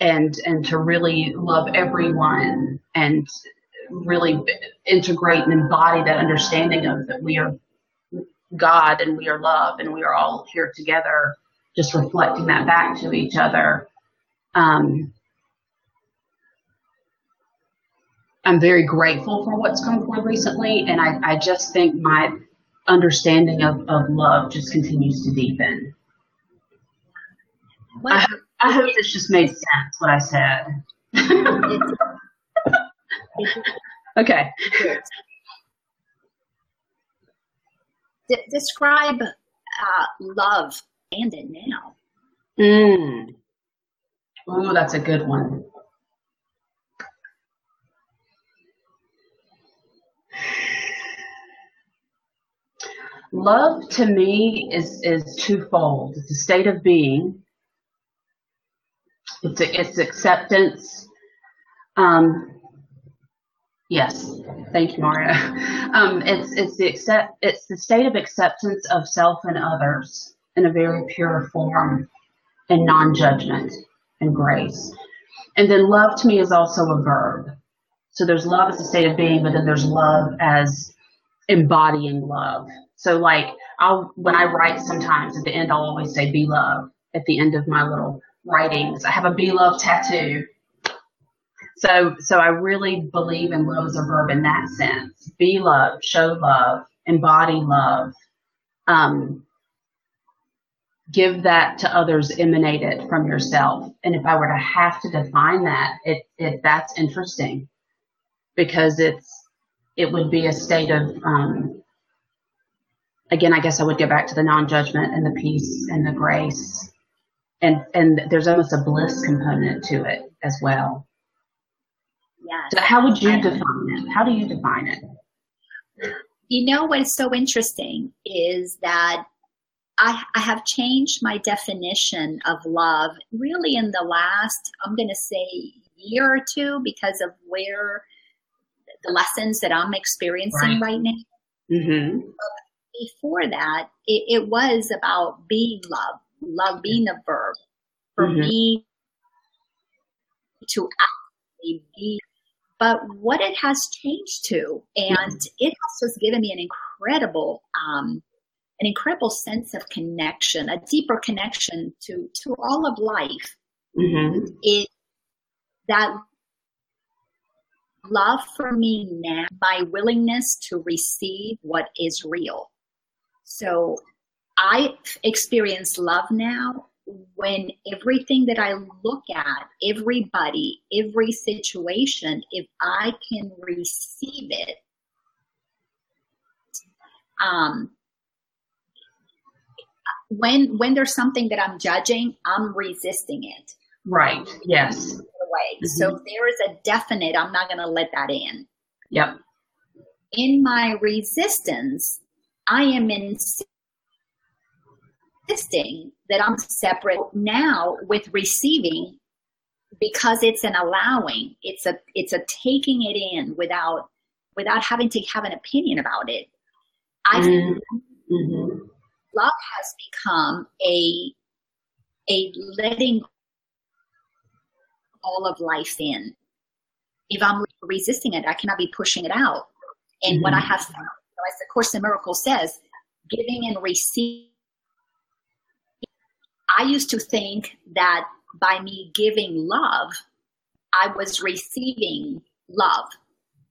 and to really love everyone and really integrate and embody that understanding of that we are God and we are love and we are all here together, just reflecting that back to each other. I'm very grateful for what's come forward recently, and I just think my understanding of love just continues to deepen. Well, I hope this just made sense, what I said. Okay. Describe love and it now. Oh, that's a good one. Love to me is twofold. It's a state of being. It's acceptance. Yes, thank you, Maria. It's the state of acceptance of self and others in a very pure form, and non-judgment and grace. And then love to me is also a verb. So there's love as a state of being, but then there's love as embodying love. So like when I write sometimes at the end, I'll always say be love at the end of my little writings. I have a be love tattoo. So I really believe in love as a verb in that sense. Be love, show love, embody love, give that to others, emanate it from yourself. And if I were to have to define that, that's interesting, because it would be a state of, again, I guess I would go back to the non-judgment and the peace and the grace. And there's almost a bliss component to it as well. Yes. So how would you define it? How do you define it? You know what is so interesting is that I have changed my definition of love really in the last, I'm going to say, year or two, because of where the lessons that I'm experiencing right now. Mm-hmm. Before that, it was about being love being a verb for mm-hmm. me to actually be. But what it has changed to, and mm-hmm. it has just given me an incredible sense of connection, a deeper connection to all of life. Mm-hmm. It that love for me now, my willingness to receive what is real. So I experience love now when everything that I look at, everybody, every situation, if I can receive it, when there's something that I'm judging, I'm resisting it. Right. Yes. Way. Mm-hmm. So there is a definite, I'm not going to let that in. Yep. In my resistance, I am insisting that I'm separate now with receiving, because it's an allowing. It's a taking it in without having to have an opinion about it. I mm-hmm. love has become a letting all of life in. If I'm resisting it, I cannot be pushing it out. And mm-hmm. what I have found, as the Course in Miracles says, giving and receiving. I used to think that by me giving love, I was receiving love.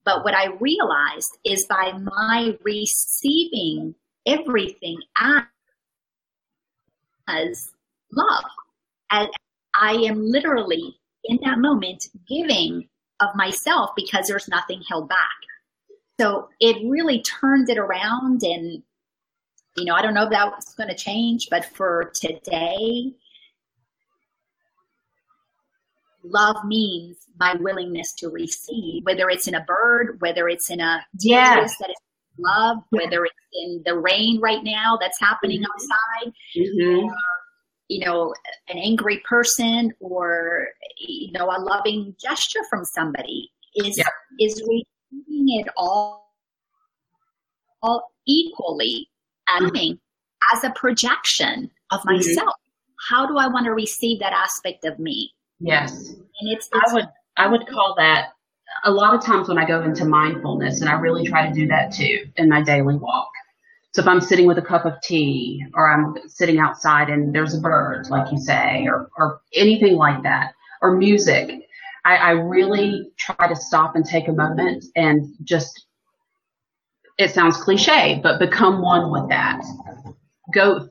But what I realized is by my receiving everything as love, and I am literally in that moment giving of myself, because there's nothing held back. So it really turned it around, and I don't know if that's going to change, but for today, love means my willingness to receive, whether it's in a bird, whether it's in a yes. that is love, whether it's in the rain right now that's happening mm-hmm. outside, mm-hmm. or, an angry person, or, a loving gesture from somebody is receiving it all equally, mm-hmm. as a projection of myself. Mm-hmm. How do I want to receive that aspect of me? Yes. And it's I would call that, a lot of times when I go into mindfulness, and I really try to do that too in my daily walk. So if I'm sitting with a cup of tea, or I'm sitting outside and there's a bird, like you say, or anything like that, or music, I really try to stop and take a moment and just, it sounds cliche, but become one with that. Go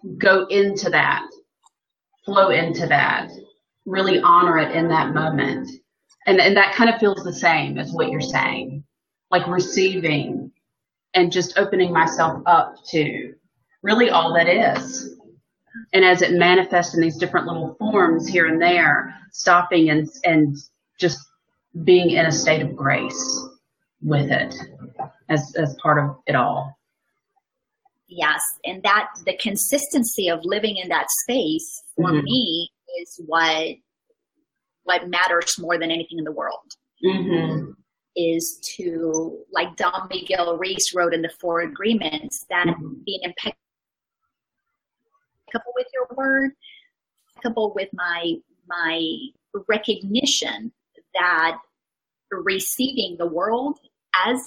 into that, flow into that, really honor it in that moment. And that kind of feels the same as what you're saying, like receiving and just opening myself up to really all that is. And as it manifests in these different little forms here and there, stopping and just being in a state of grace with it as part of it all. Yes. And that the consistency of living in that space for mm-hmm. me is what matters more than anything in the world mm-hmm. is to, like Don Miguel Ruiz wrote in The Four Agreements, that mm-hmm. being impeccable with your word, impeccable with my recognition that receiving the world as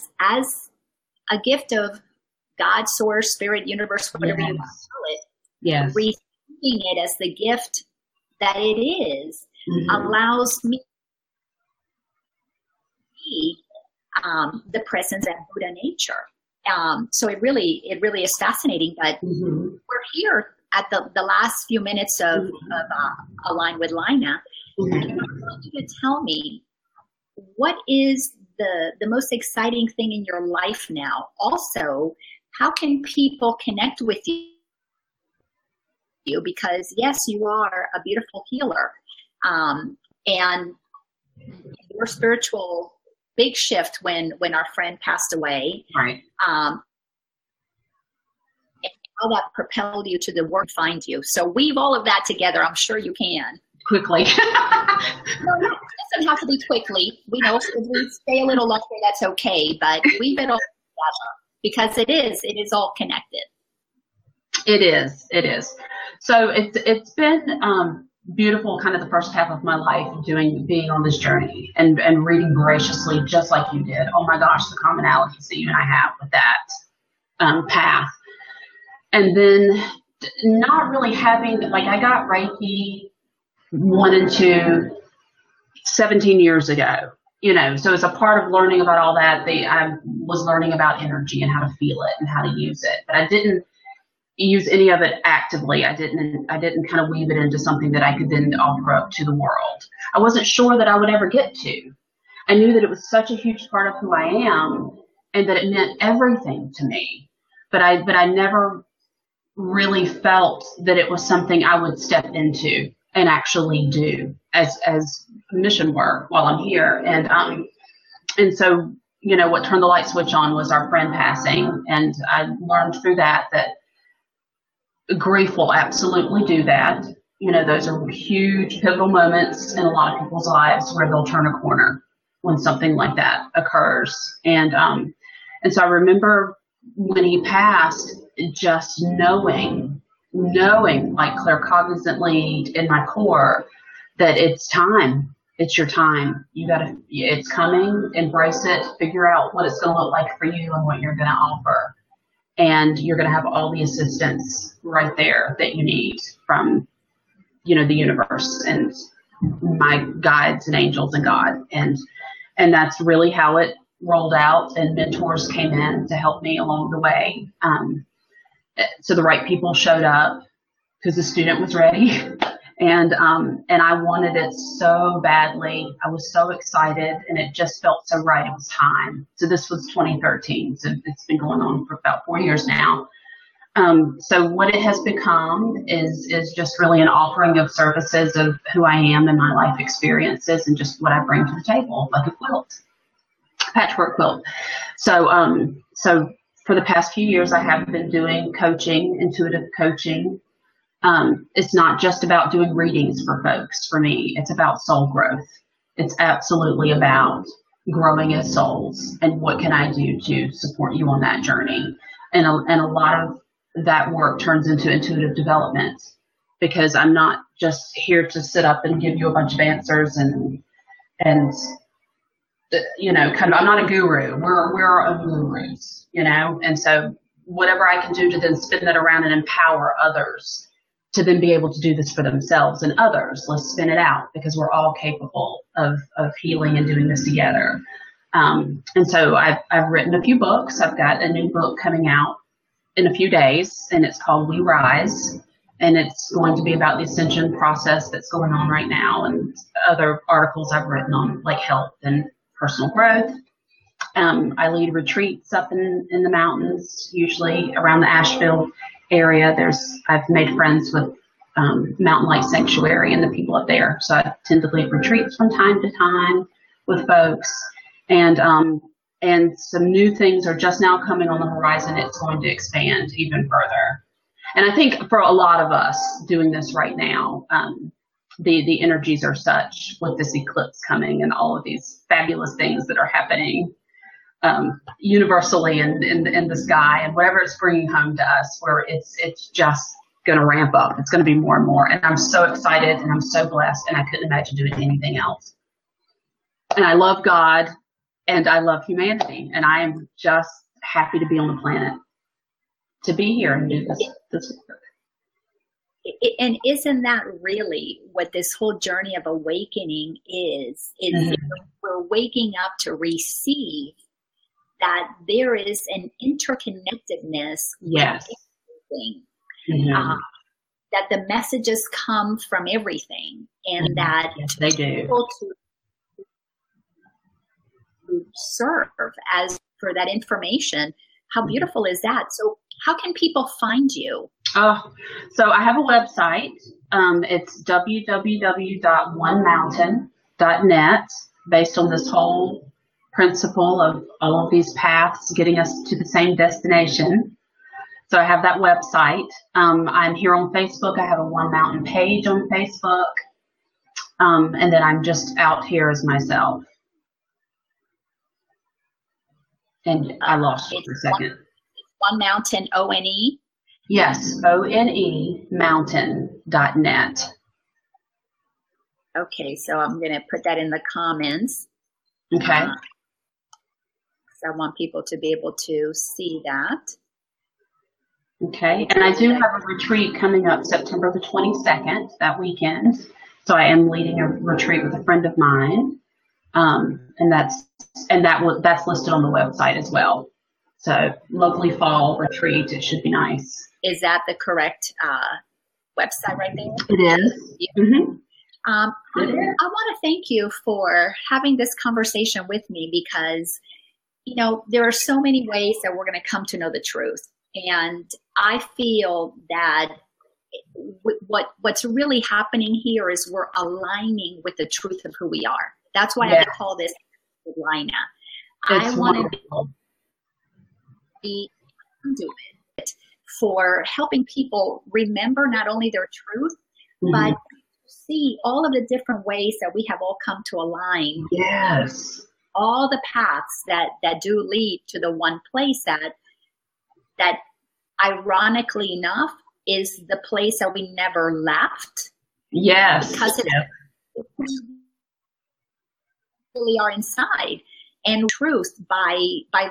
a gift of God, source, spirit, universe, whatever yes. you want to call it, yes. receiving it as the gift that it is. Mm-hmm. allows me the presence of Buddha nature. So it really is fascinating. But mm-hmm. we're here at the last few minutes of Align with Lina. Mm-hmm. And I want you to tell me, what is the most exciting thing in your life now? Also, how can people connect with you? Because yes, you are a beautiful healer. And your spiritual big shift when our friend passed away, right. How that propelled you to the work find you. So weave all of that together. I'm sure you can. Quickly. No, it doesn't have to be quickly. We know if we stay a little longer, that's okay, but weave it all together because it is all connected. It is. So it's been, beautiful, kind of the first half of my life being on this journey and reading voraciously, just like you did. Oh my gosh, the commonalities that you and I have with that path. And then not really having, like, I got Reiki 1 and 2 17 years ago, so as a part of learning about all that, I was learning about energy and how to feel it and how to use it, but I didn't use any of it actively. I didn't kind of weave it into something that I could then offer up to the world. I wasn't sure that I would ever get to. I knew that it was such a huge part of who I am and that it meant everything to me. But I never really felt that it was something I would step into and actually do as mission work while I'm here. And so, what turned the light switch on was our friend passing. And I learned through that grief will absolutely do that. Those are huge pivotal moments in a lot of people's lives where they'll turn a corner when something like that occurs. And so I remember when he passed, just knowing like claircognizantly in my core that it's time. It's your time. It's coming, embrace it, figure out what it's going to look like for you and what you're going to offer. And you're going to have all the assistance right there that you need from, the universe and my guides and angels and God. And that's really how it rolled out. And mentors came in to help me along the way. So the right people showed up because the student was ready. And I wanted it so badly. I was so excited, and it just felt so right. It was time. So this was 2013. So it's been going on for about 4 years now. So what it has become is just really an offering of services of who I am and my life experiences and just what I bring to the table, like a quilt, patchwork quilt. So for the past few years, I have been doing coaching, intuitive coaching. It's not just about doing readings for folks. For me, it's about soul growth. It's absolutely about growing as souls and what can I do to support you on that journey. And a lot of that work turns into intuitive development because I'm not just here to sit up and give you a bunch of answers and you know, kind of, I'm not a guru. We're our own gurus, you know? And so whatever I can do to then spin that around and empower others to then be able to do this for themselves and others, let's spin it out, because we're all capable of healing and doing this together. And so I've written a few books. I've got a new book coming out in a few days, and it's called We Rise. And it's going to be about the ascension process that's going on right now, and other articles I've written on like health and personal growth. I lead retreats up in the mountains, usually around the Asheville area. I've made friends with Mountain Light Sanctuary and the people up there. So I tend to lead retreats from time to time with folks. And some new things are just now coming on the horizon. It's going to expand even further. And I think for a lot of us doing this right now, the energies are such with this eclipse coming and all of these fabulous things that are happening universally in the sky, and whatever it's bringing home to us, where it's just going to ramp up. It's going to be more and more. And I'm so excited, and I'm so blessed, and I couldn't imagine doing anything else. And I love God, and I love humanity, and I am just happy to be on the planet, to be here and do this work. And isn't that really what this whole journey of awakening is? We're waking up to receive that there is an interconnectedness. Yes. That the messages come from everything, and that yes, they do. To serve as for that information. How beautiful is that? So how can people find you? Oh, so I have a website. It's www.onemountain.net, based on this whole principle of all of these paths getting us to the same destination. So I have that website. I'm here on Facebook. I have a One Mountain page on Facebook. And then I'm just out here as myself. And I lost you for a second. One Mountain, O-N-E? Yes, O-N-E, mountain.net. Okay, so I'm going to put that in the comments. Okay. So I want people to be able to see that. Okay, and I do have a retreat coming up September the 22nd, that weekend. So I am leading a retreat with a friend of mine. And that's listed on the website as well. So lovely fall retreat. It should be nice. Is that the correct website right there? It is. Yeah. Mm-hmm. I want to thank you for having this conversation with me, because, you know, there are so many ways that we're going to come to know the truth. And I feel that what's really happening here is we're aligning with the truth of who we are. That's why I call this Lina. I want to be conduit for helping people remember not only their truth, but see all of the different ways that we have all come to align. Yes. All the paths that do lead to the one place that ironically enough is the place that we never left. Yes. Because it's really are inside, and truth by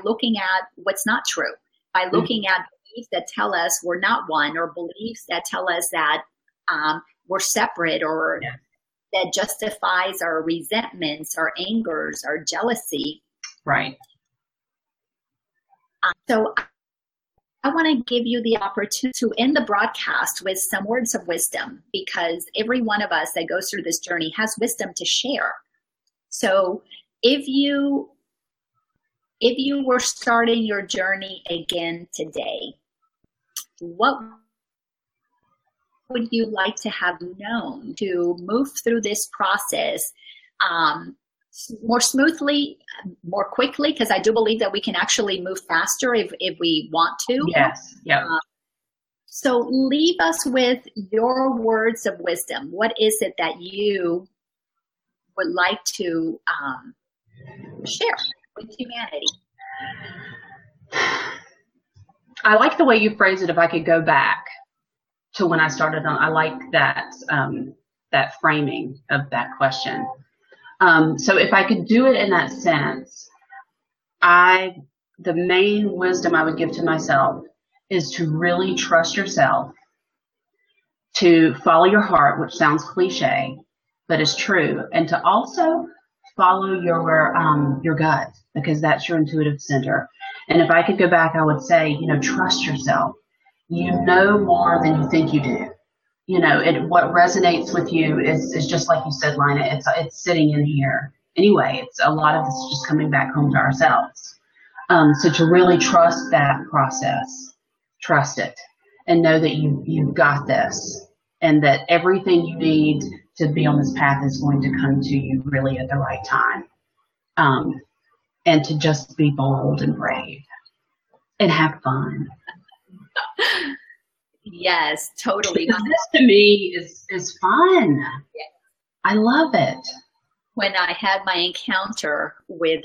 looking at what's not true, by looking at beliefs that tell us we're not one, or beliefs that tell us that we're separate, or that justifies our resentments, our angers, our jealousy. Right. So I want to give you the opportunity to end the broadcast with some words of wisdom, because every one of us that goes through this journey has wisdom to share. So if you were starting your journey again today, what would you like to have known to move through this process more smoothly, more quickly? Because I do believe that we can actually move faster if we want to. Yes. Yeah. So leave us with your words of wisdom. What is it that you would like to share with humanity? I like the way you phrase it, if I could go back, to when I started on. I like that that framing of that question. So if I could do it in that sense, the main wisdom I would give to myself is to really trust yourself, to follow your heart, which sounds cliche, but is true, and to also follow your gut, because that's your intuitive center. And if I could go back, I would say, trust yourself. You know more than you think you do. What resonates with you is just like you said, Lina, it's sitting in here. Anyway, it's a lot of it's just coming back home to ourselves. So to really trust that process, trust it, and know that you've got this, and that everything you need to be on this path is going to come to you really at the right time. And to just be bold and brave and have fun. Yes, totally. This to me is fun. Yeah. I love it. When I had my encounter with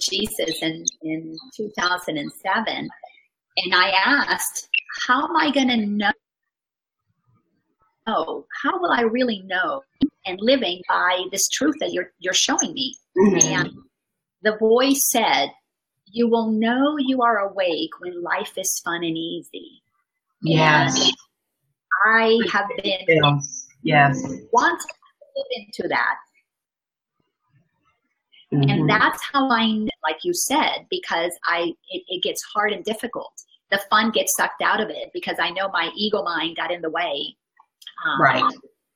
Jesus in 2007, and I asked, how am I going to know? How will I really know? And living by this truth that you're showing me. Mm-hmm. And the voice said, you will know you are awake when life is fun and easy. Yes. And I have been wanting to live into that. Mm-hmm. And that's how I, like you said, because it gets hard and difficult. The fun gets sucked out of it because I know my ego mind got in the way. Right.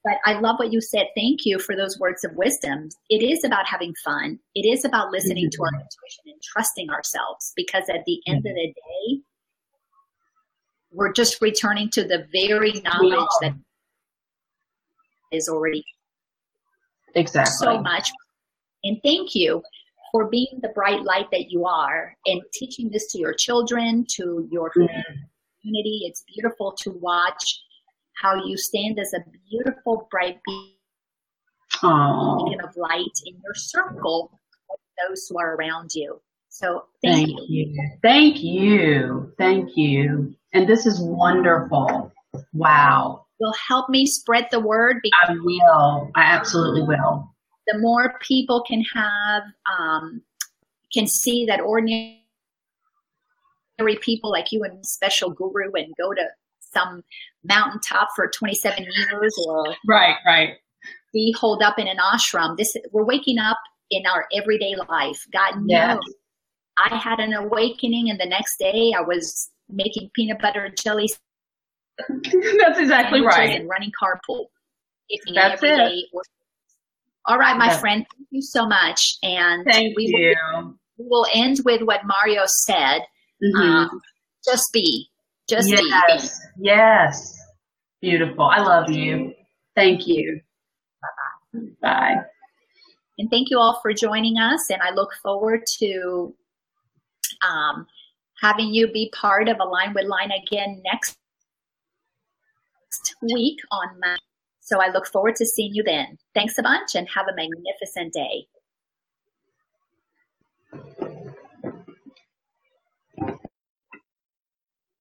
But I love what you said. Thank you for those words of wisdom. It is about having fun. It is about listening to our intuition and trusting ourselves, because at the end of the day, we're just returning to the very knowledge that is already. Exactly. So much. And thank you for being the bright light that you are and teaching this to your children, to your community. It's beautiful to watch how you stand as a beautiful, bright beacon of light in your circle of those who are around you. So thank you. And this is wonderful. Wow. You'll help me spread the word. Because I will. I absolutely will. The more people can can see that ordinary people like you and special guru and go to some mountaintop for 27 years or right. Be holed up in an ashram. We're waking up in our everyday life. God knows. Yes. I had an awakening, and the next day I was making peanut butter jelly. That's exactly right. And running carpool. That's it. All right, my friend, thank you so much. And we will end with what Mario said. Mm-hmm. Just be. Just be. Yes. Beautiful. I love you. Thank you. Bye-bye. Bye. And thank you all for joining us. And I look forward to having you be part of Align with Lina again next week on Monday. So I look forward to seeing you then. Thanks a bunch and have a magnificent day.